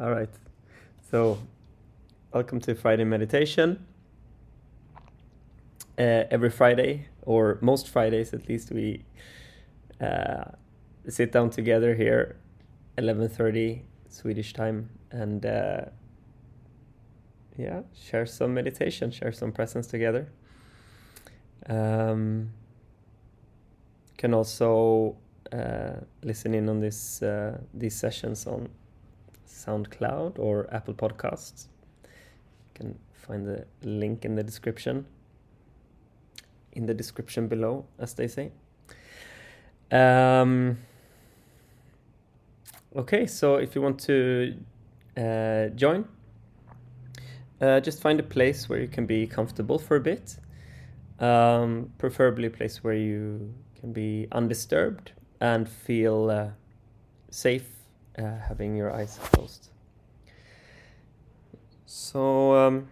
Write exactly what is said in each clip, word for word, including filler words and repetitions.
All right. So, welcome to Friday Meditation. Uh, every Friday, or most Fridays at least, we uh, sit down together here, eleven thirty Swedish time, and uh, yeah, share some meditation, share some presence together. Um, can also uh, listen in on this uh, these sessions on SoundCloud or Apple Podcasts. You can find the link in the description in the description below, as they say. Um, okay, so if you want to uh, join, uh, just find a place where you can be comfortable for a bit, um, preferably a place where you can be undisturbed and feel uh, safe Uh, having your eyes closed. So um,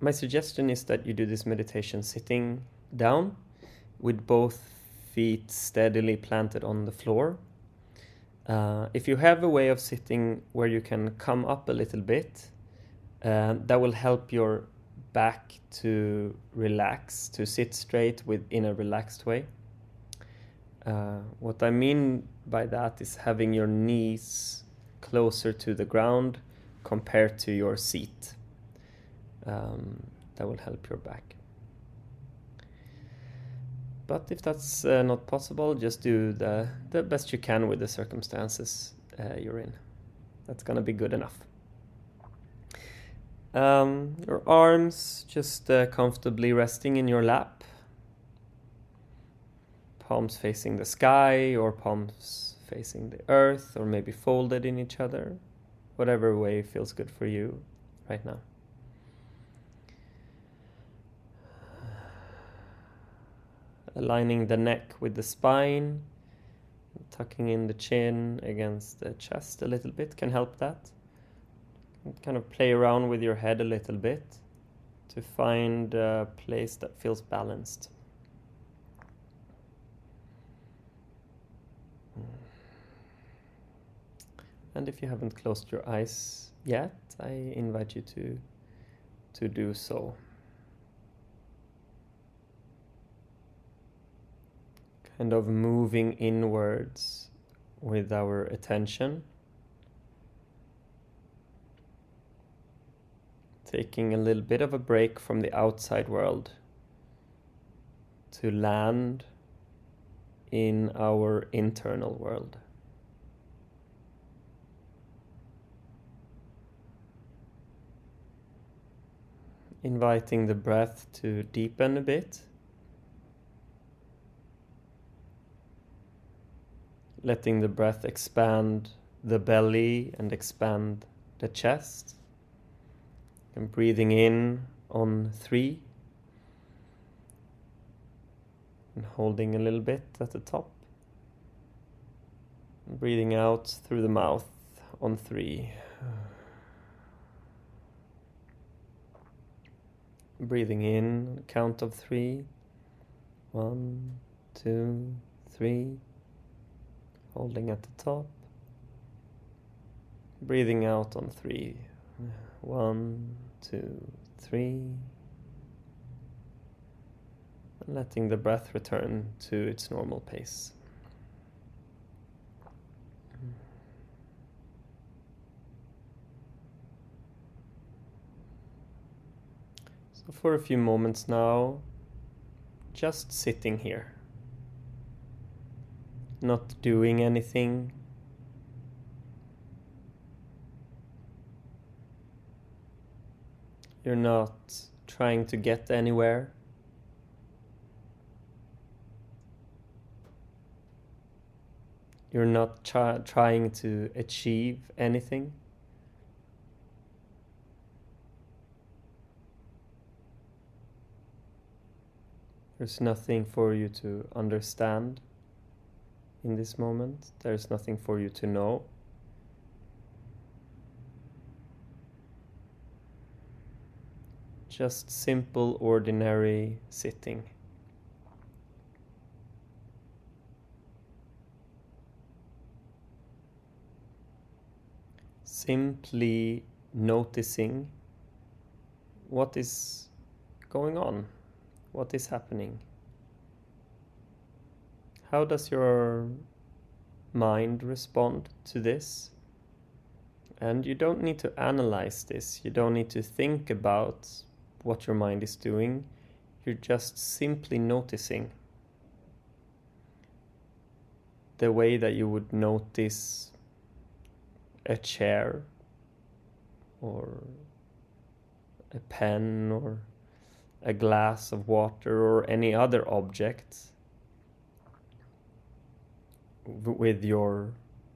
my suggestion is that you do this meditation sitting down with both feet steadily planted on the floor. Uh, if you have a way of sitting where you can come up a little bit, uh, that will help your back to relax, to sit straight with in a relaxed way. Uh, what I mean by that is having your knees closer to the ground compared to your seat. Um, that will help your back. But if that's uh, not possible, just do the, the best you can with the circumstances uh, you're in. That's going to be good enough. Um, your arms just uh, comfortably resting in your lap. Palms facing the sky, or palms facing the earth, or maybe folded in each other. Whatever way feels good for you right now. Aligning the neck with the spine, tucking in the chin against the chest a little bit can help that. Kind of play around with your head a little bit to find a place that feels balanced. And if you haven't closed your eyes yet, I invite you to, to do so. Kind of moving inwards with our attention. Taking a little bit of a break from the outside world to land in our internal world. Inviting the breath to deepen a bit. Letting the breath expand the belly and expand the chest. And breathing in on three. And holding a little bit at the top. And breathing out through the mouth on three. Breathing in, count of three. One, two, three. Holding at the top. Breathing out on three. One, two, three. And letting the breath return to its normal pace. For a few moments now, just sitting here, not doing anything, you're not trying to get anywhere, you're not tra- trying to achieve anything. There's nothing for you to understand in this moment. There's nothing for you to know. Just simple, ordinary sitting. simply noticing what is going on, what is happening. How does your mind respond to this? And you don't need to analyze this. You don't need to think about what your mind is doing. You're just simply noticing the way that you would notice a chair or a pen or a glass of water or any other object with your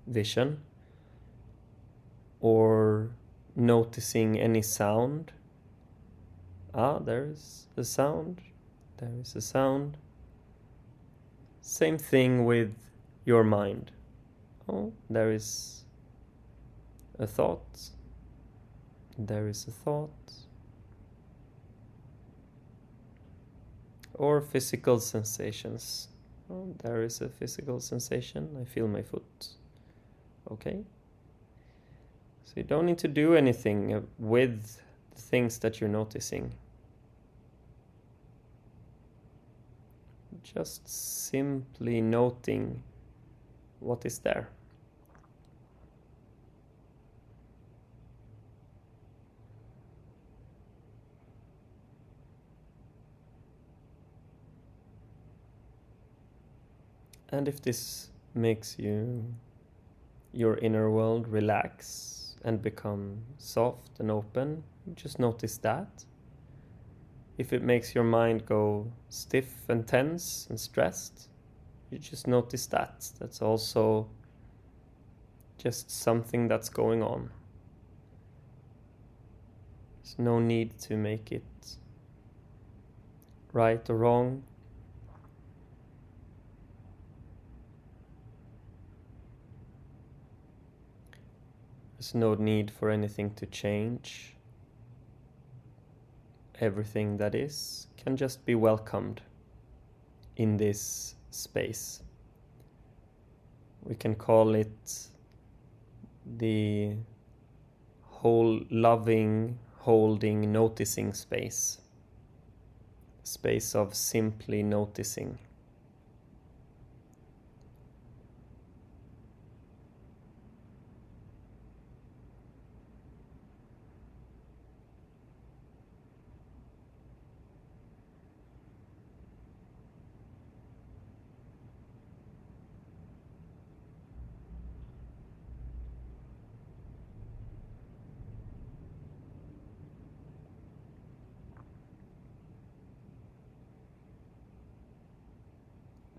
vision, or noticing any sound. Ah, there's a sound, there is a sound. Same thing with your mind. Oh, there is a thought, there is a thought. Or physical sensations. Oh, there is a physical sensation, I feel my foot. Okay. So you don't need to do anything with the things that you're noticing. Just simply noting what is there. And if this makes you, your inner world, relax and become soft and open, just notice that. If it makes your mind go stiff and tense and stressed, you just notice that. That's also just something that's going on. There's no need to make it right or wrong. There's no need for anything to change. Everything that is can just be welcomed in this space. We can call it the whole loving, holding, noticing space. Space of simply noticing.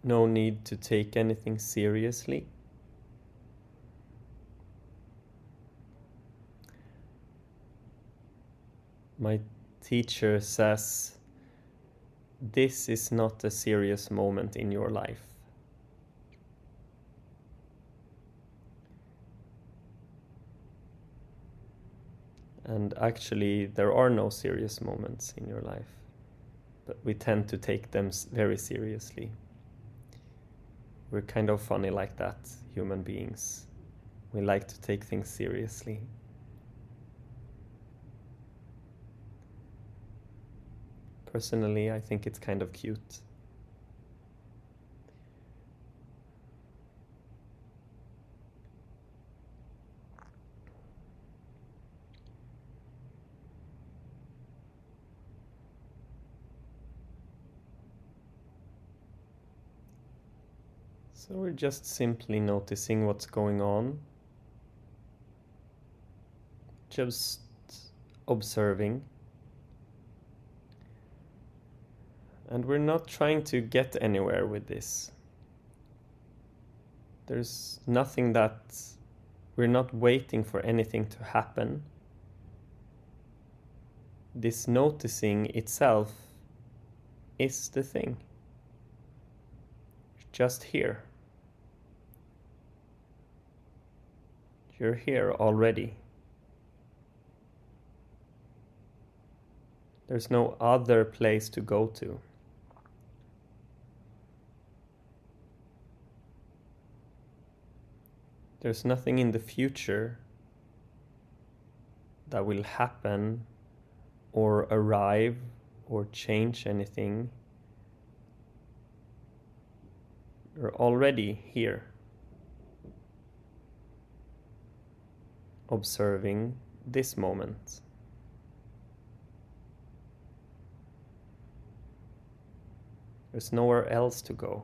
No need to take anything seriously. My teacher says, this is not a serious moment in your life. And actually, there are no serious moments in your life, but we tend to take them very seriously. We're kind of funny like that, human beings. We like to take things seriously. Personally, I think it's kind of cute. So we're just simply noticing what's going on, just observing. And we're not trying to get anywhere with this. There's nothing that, we're not waiting for anything to happen. This noticing itself is the thing. You're just here. You're here already. There's no other place to go to. There's nothing in the future that will happen or arrive or change anything. You're already here, observing this moment. There's nowhere else to go.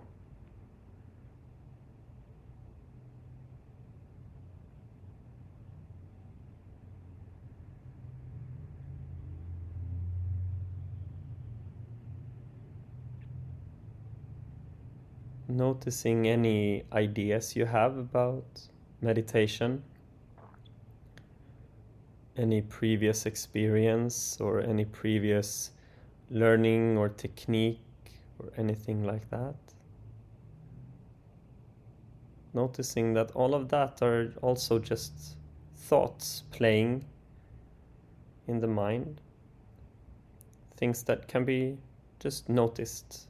Noticing any ideas you have about meditation, any previous experience or any previous learning or technique or anything like that. Noticing that all of that are also just thoughts playing in the mind, things that can be just noticed.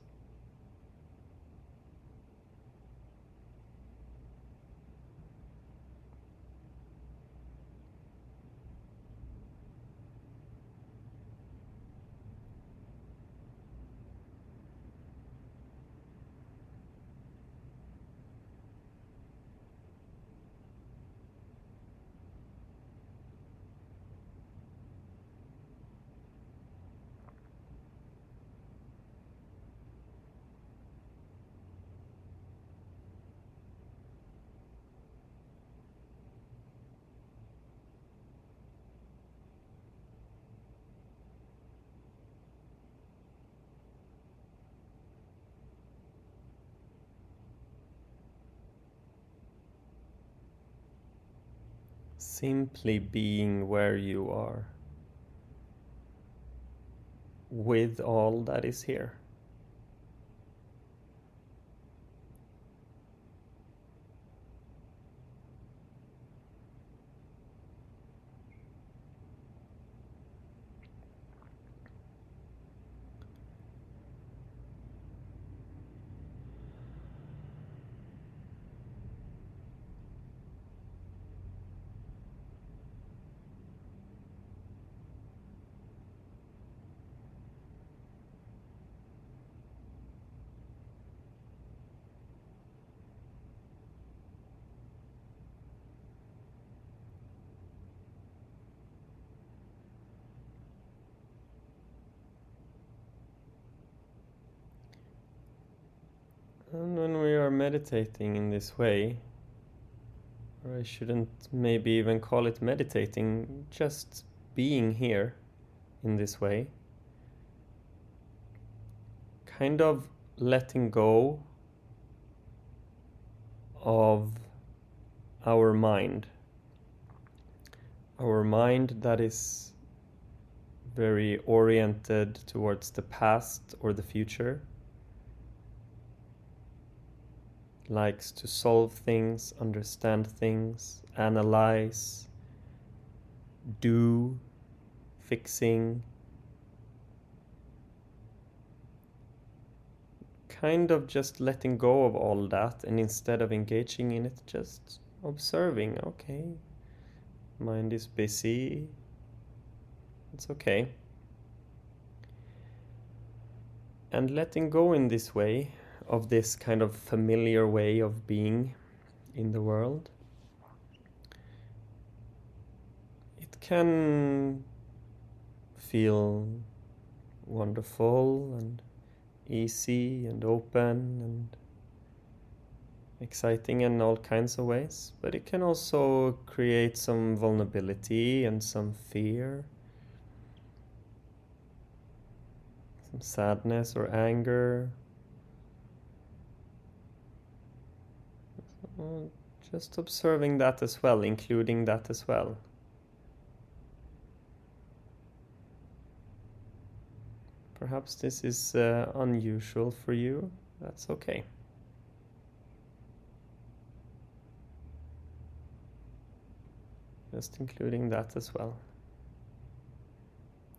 Simply being where you are with all that is here. And when we are meditating in this way, or I shouldn't maybe even call it meditating, just being here in this way, kind of letting go of our mind, our mind that is very oriented towards the past or the future. Likes to solve things, understand things, analyze, do, fixing. Kind of just letting go of all that, and instead of engaging in it, just observing. Okay, mind is busy. It's okay. And letting go in this way, of this kind of familiar way of being in the world. It can feel wonderful and easy and open and exciting in all kinds of ways, but it can also create some vulnerability and some fear, some sadness or anger. Just observing that as well, including that as well. Perhaps this is uh, unusual for you. That's okay. Just including that as well.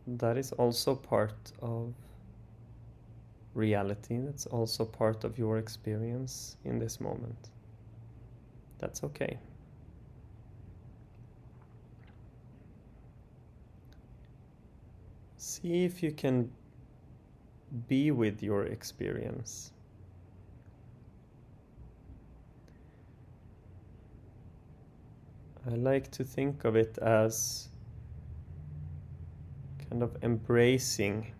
That is also part of reality. That's also part of your experience in this moment. That's okay. See if you can be with your experience. I like to think of it as kind of embracing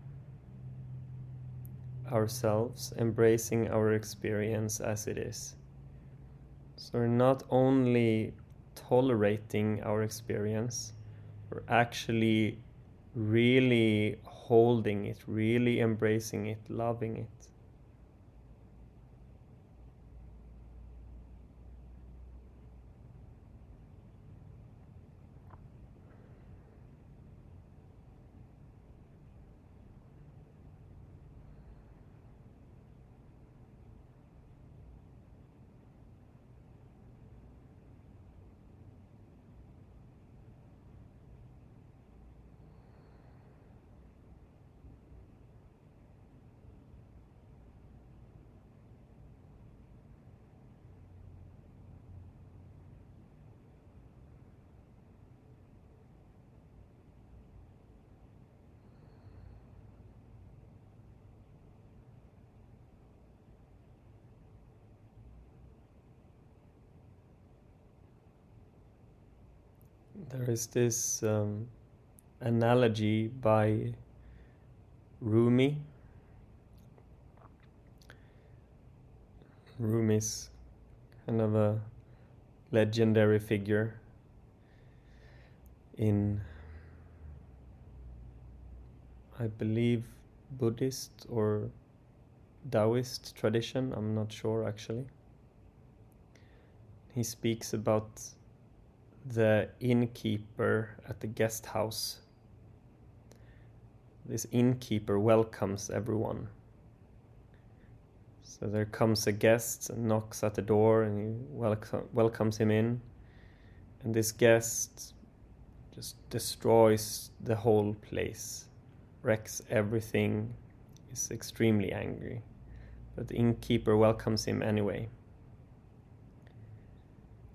ourselves, embracing our experience as it is. So we're not only tolerating our experience, we're actually really holding it, really embracing it, loving it. There is this um, analogy by Rumi. Rumi's kind of a legendary figure in, I believe, Buddhist or Taoist tradition. I'm not sure actually. He speaks about the innkeeper at the guest house. This innkeeper welcomes everyone. So there comes a guest and knocks at the door, and he welcome, welcomes him in. And this guest just destroys the whole place, wrecks everything, is extremely angry. But the innkeeper welcomes him anyway,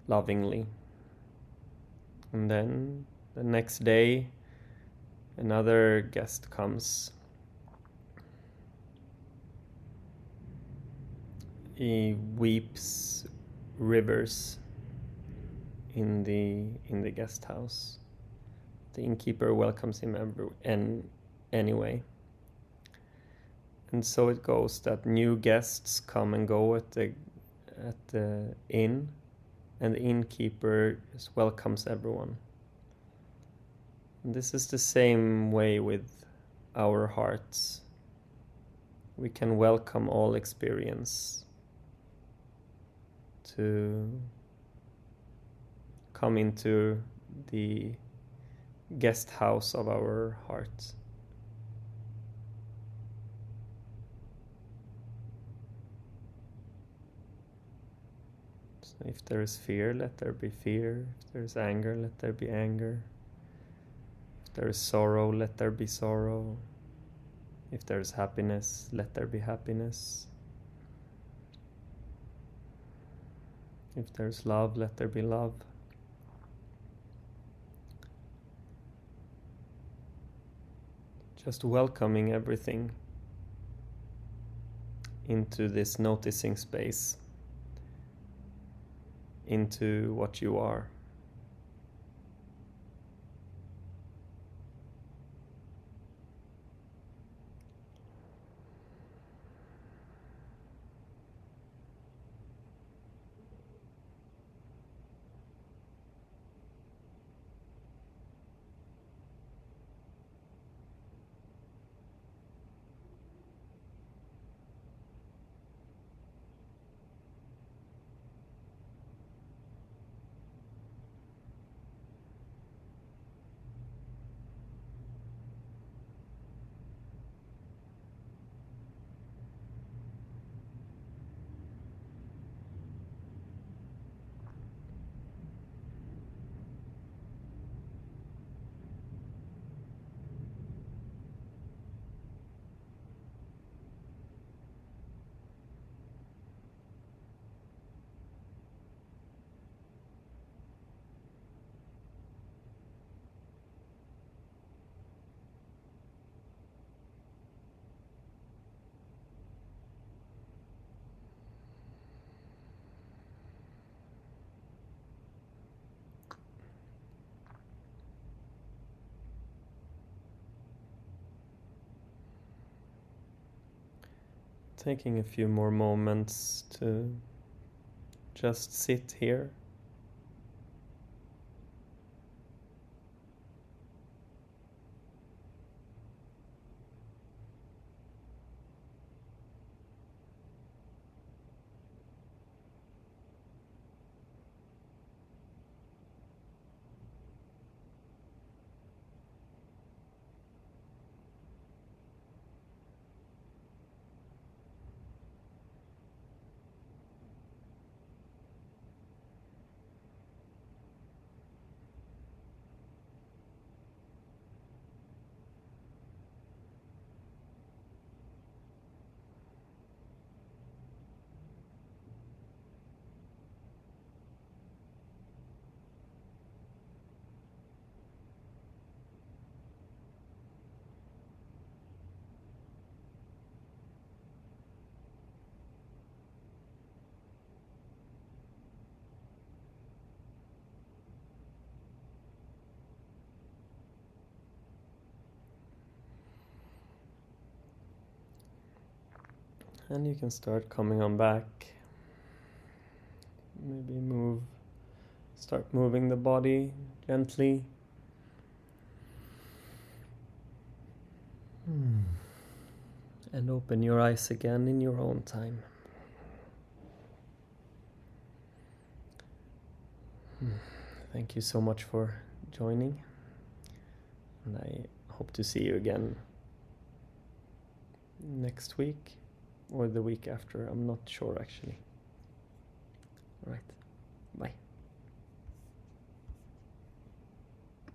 lovingly. And then the next day, another guest comes. He weeps rivers in the in the guest house. The innkeeper welcomes him every, and anyway. And so it goes that new guests come and go at the at the inn. And the innkeeper just welcomes everyone. And this is the same way with our hearts. We can welcome all experience to come into the guest house of our hearts. If there is fear, let there be fear. If there is anger, let there be anger. If there is sorrow, let there be sorrow. If there is happiness, let there be happiness. If there is love, let there be love. Just welcoming everything into this noticing space, into what you are. Taking a few more moments to just sit here. And you can start coming on back. Maybe move, start moving the body gently. Hmm. And open your eyes again in your own time. Hmm. Thank you so much for joining. And I hope to see you again next week. Or the week after, I'm not sure actually. All right.